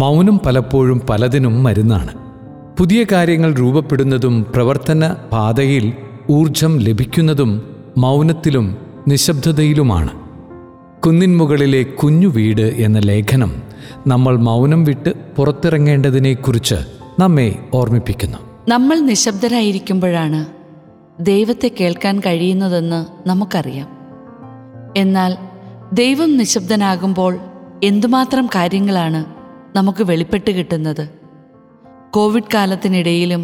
മൗനം പലപ്പോഴും പലതിനും മരുന്നാണ്. പുതിയ കാര്യങ്ങൾ രൂപപ്പെടുന്നതും പ്രവർത്തന പാതയിൽ ഊർജം ലഭിക്കുന്നതും മൗനത്തിലും നിശബ്ദതയിലുമാണ്. കുന്നിൻ മുകളിലെ കുഞ്ഞു വീട് എന്ന ലേഖനം നമ്മൾ മൗനം വിട്ട് പുറത്തിറങ്ങേണ്ടതിനെക്കുറിച്ച് നമ്മെ ഓർമ്മിപ്പിക്കുന്നു. നമ്മൾ നിശബ്ദരായിരിക്കുമ്പോഴാണ് ദൈവത്തെ കേൾക്കാൻ കഴിയുന്നതെന്ന് നമുക്കറിയാം. എന്നാൽ ദൈവം നിശബ്ദനാകുമ്പോൾ എന്തുമാത്രം കാര്യങ്ങളാണ് നമുക്ക് വെളിപ്പെട്ട് കിട്ടുന്നത്. കോവിഡ് കാലത്തിനിടയിലും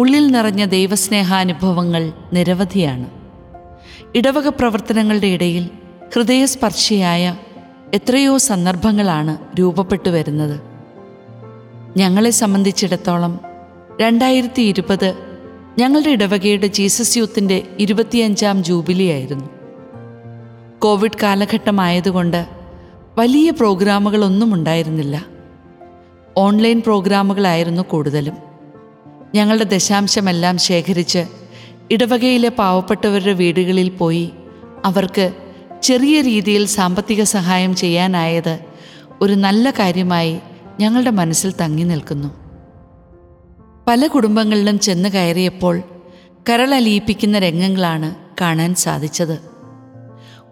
ഉള്ളിൽ നിറഞ്ഞ ദൈവസ്നേഹാനുഭവങ്ങൾ നിരവധിയാണ്. ഇടവക പ്രവർത്തനങ്ങളുടെ ഇടയിൽ ഹൃദയസ്പർശിയായ എത്രയോ സന്ദർഭങ്ങളാണ് രൂപപ്പെട്ടു വരുന്നത്. ഞങ്ങളെ സംബന്ധിച്ചിടത്തോളം 2020 ഞങ്ങളുടെ ഇടവകയുടെ ജീസസ് യൂത്തിൻ്റെ 25ാം ജൂബിലി ആയിരുന്നു. കോവിഡ് കാലഘട്ടമായതുകൊണ്ട് വലിയ പ്രോഗ്രാമുകളൊന്നും ഉണ്ടായിരുന്നില്ല. ഓൺലൈൻ പ്രോഗ്രാമുകളായിരുന്നു കൂടുതലും. ഞങ്ങളുടെ ദശാംശമെല്ലാം ശേഖരിച്ച് ഇടവകയിലെ പാവപ്പെട്ടവരുടെ വീടുകളിൽ പോയി അവർക്ക് ചെറിയ രീതിയിൽ സാമ്പത്തിക സഹായം ചെയ്യാനായത് ഒരു നല്ല കാര്യമായി ഞങ്ങളുടെ മനസ്സിൽ തങ്ങി നിൽക്കുന്നു. പല കുടുംബങ്ങളിലും ചെന്ന് കയറിയപ്പോൾ കരളലിയിപ്പിക്കുന്ന രംഗങ്ങളാണ് കാണാൻ സാധിച്ചത്.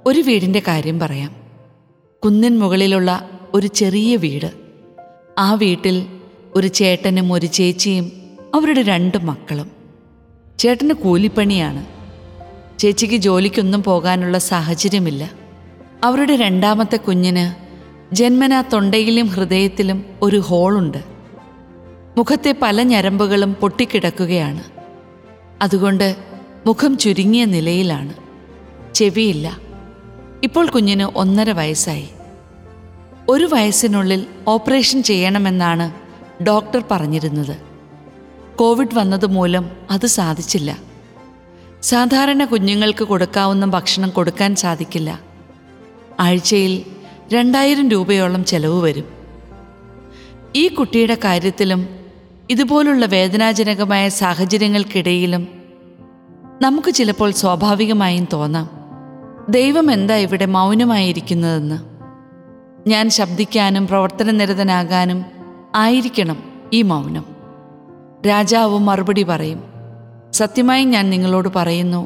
ഒരു വീടിൻ്റെ കാര്യം പറയാം. കുന്നിൻ മുകളിലുള്ള ഒരു ചെറിയ വീട്. ആ വീട്ടിൽ ഒരു ചേട്ടനും ഒരു ചേച്ചിയും അവരുടെ 2 മക്കളും. ചേട്ടന് കൂലിപ്പണിയാണ്. ചേച്ചിക്ക് ജോലിക്കൊന്നും പോകാനുള്ള സാഹചര്യമില്ല. അവരുടെ രണ്ടാമത്തെ കുഞ്ഞിന് ജന്മനാ തൊണ്ടയിലും ഹൃദയത്തിലും ഒരു ഹോളുണ്ട്. മുഖത്തെ പല ഞരമ്പുകളും പൊട്ടിക്കിടക്കുകയാണ്. അതുകൊണ്ട് മുഖം ചുരുങ്ങിയ നിലയിലാണ്. ചെവിയില്ല. ഇപ്പോൾ കുഞ്ഞിന് 1.5 വയസ്സായി. 1 വയസ്സിനുള്ളിൽ ഓപ്പറേഷൻ ചെയ്യണമെന്നാണ് ഡോക്ടർ പറഞ്ഞിരുന്നത്. കോവിഡ് വന്നതുമൂലം അത് സാധിച്ചില്ല. സാധാരണ കുഞ്ഞുങ്ങൾക്ക് കൊടുക്കാവുന്ന ഭക്ഷണം കൊടുക്കാൻ സാധിക്കില്ല. ആഴ്ചയിൽ 2000 രൂപയോളം ചെലവ് വരും. ഈ കുട്ടിയുടെ കാര്യത്തിലും ഇതുപോലുള്ള വേദനാജനകമായ സാഹചര്യങ്ങൾക്കിടയിലും നമുക്ക് ചിലപ്പോൾ സ്വാഭാവികമായും തോന്നാം, ദൈവം എന്താ ഇവിടെ മൗനമായിരിക്കുന്നതെന്ന്. ഞാൻ ശബ്ദിക്കാനും പ്രവർത്തനനിരതനാകാനും ആയിരിക്കണം ഈ മൗനം. രാജാവ് മറുപടി പറയും, സത്യമായി ഞാൻ നിങ്ങളോട് പറയുന്നു,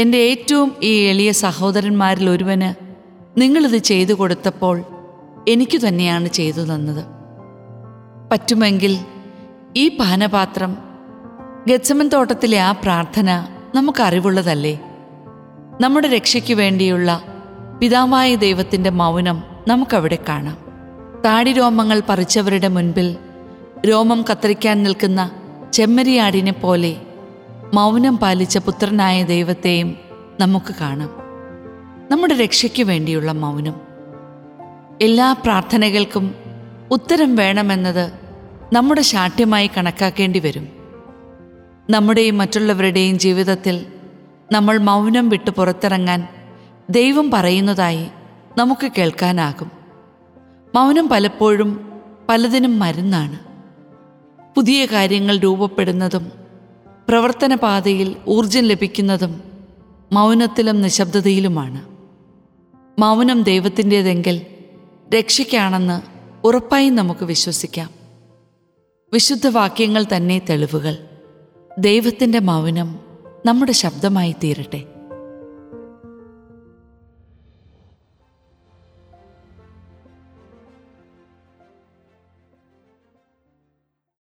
എൻ്റെ ഏറ്റവും ഈ എളിയ സഹോദരന്മാരിൽ ഒരുവന് നിങ്ങളിത് ചെയ്തു കൊടുത്തപ്പോൾ എനിക്ക് തന്നെയാണ് ചെയ്തു തന്നത്. പറ്റുമെങ്കിൽ ഈ പാനപാത്രം, ഗെത്സമൻ തോട്ടത്തിലെ ആ പ്രാർത്ഥന നമുക്കറിവുള്ളതല്ലേ. നമ്മുടെ രക്ഷയ്ക്ക് വേണ്ടിയുള്ള പിതാവായ ദൈവത്തിൻ്റെ മൗനം നമുക്കവിടെ കാണാം. താടി രോമങ്ങൾ പറിച്ചവരുടെ മുൻപിൽ രോമം കത്തിരിക്കാൻ നിൽക്കുന്ന ചെമ്മരിയാടിനെ പോലെ മൗനം പാലിച്ച പുത്രനായ ദൈവത്തെയും നമുക്ക് കാണാം. നമ്മുടെ രക്ഷയ്ക്ക് വേണ്ടിയുള്ള മൗനം. എല്ലാ പ്രാർത്ഥനകൾക്കും ഉത്തരം വേണമെന്നത് നമ്മുടെ ശാഠ്യമായി കണക്കാക്കേണ്ടി വരും. നമ്മുടെയും മറ്റുള്ളവരുടെയും ജീവിതത്തിൽ നമ്മൾ മൗനം വിട്ട് പുറത്തിറങ്ങാൻ ദൈവം പറയുന്നതായി നമുക്ക് കേൾക്കാനാകും. മൗനം പലപ്പോഴും പലതിനും മരുന്നാണ്. പുതിയ കാര്യങ്ങൾ രൂപപ്പെടുന്നതും പ്രവർത്തന പാതയിൽ ഊർജം ലഭിക്കുന്നതും മൗനത്തിലും നിശബ്ദതയിലുമാണ്. മൗനം ദൈവത്തിൻ്റേതെങ്കിൽ രക്ഷയ്ക്കാണെന്ന് ഉറപ്പായും നമുക്ക് വിശ്വസിക്കാം. വിശുദ്ധ വാക്യങ്ങൾ തന്നെ തെളിവുകൾ. ദൈവത്തിൻ്റെ മൗനം നമ്മുടെ ശബ്ദമായി തീരട്ടെ.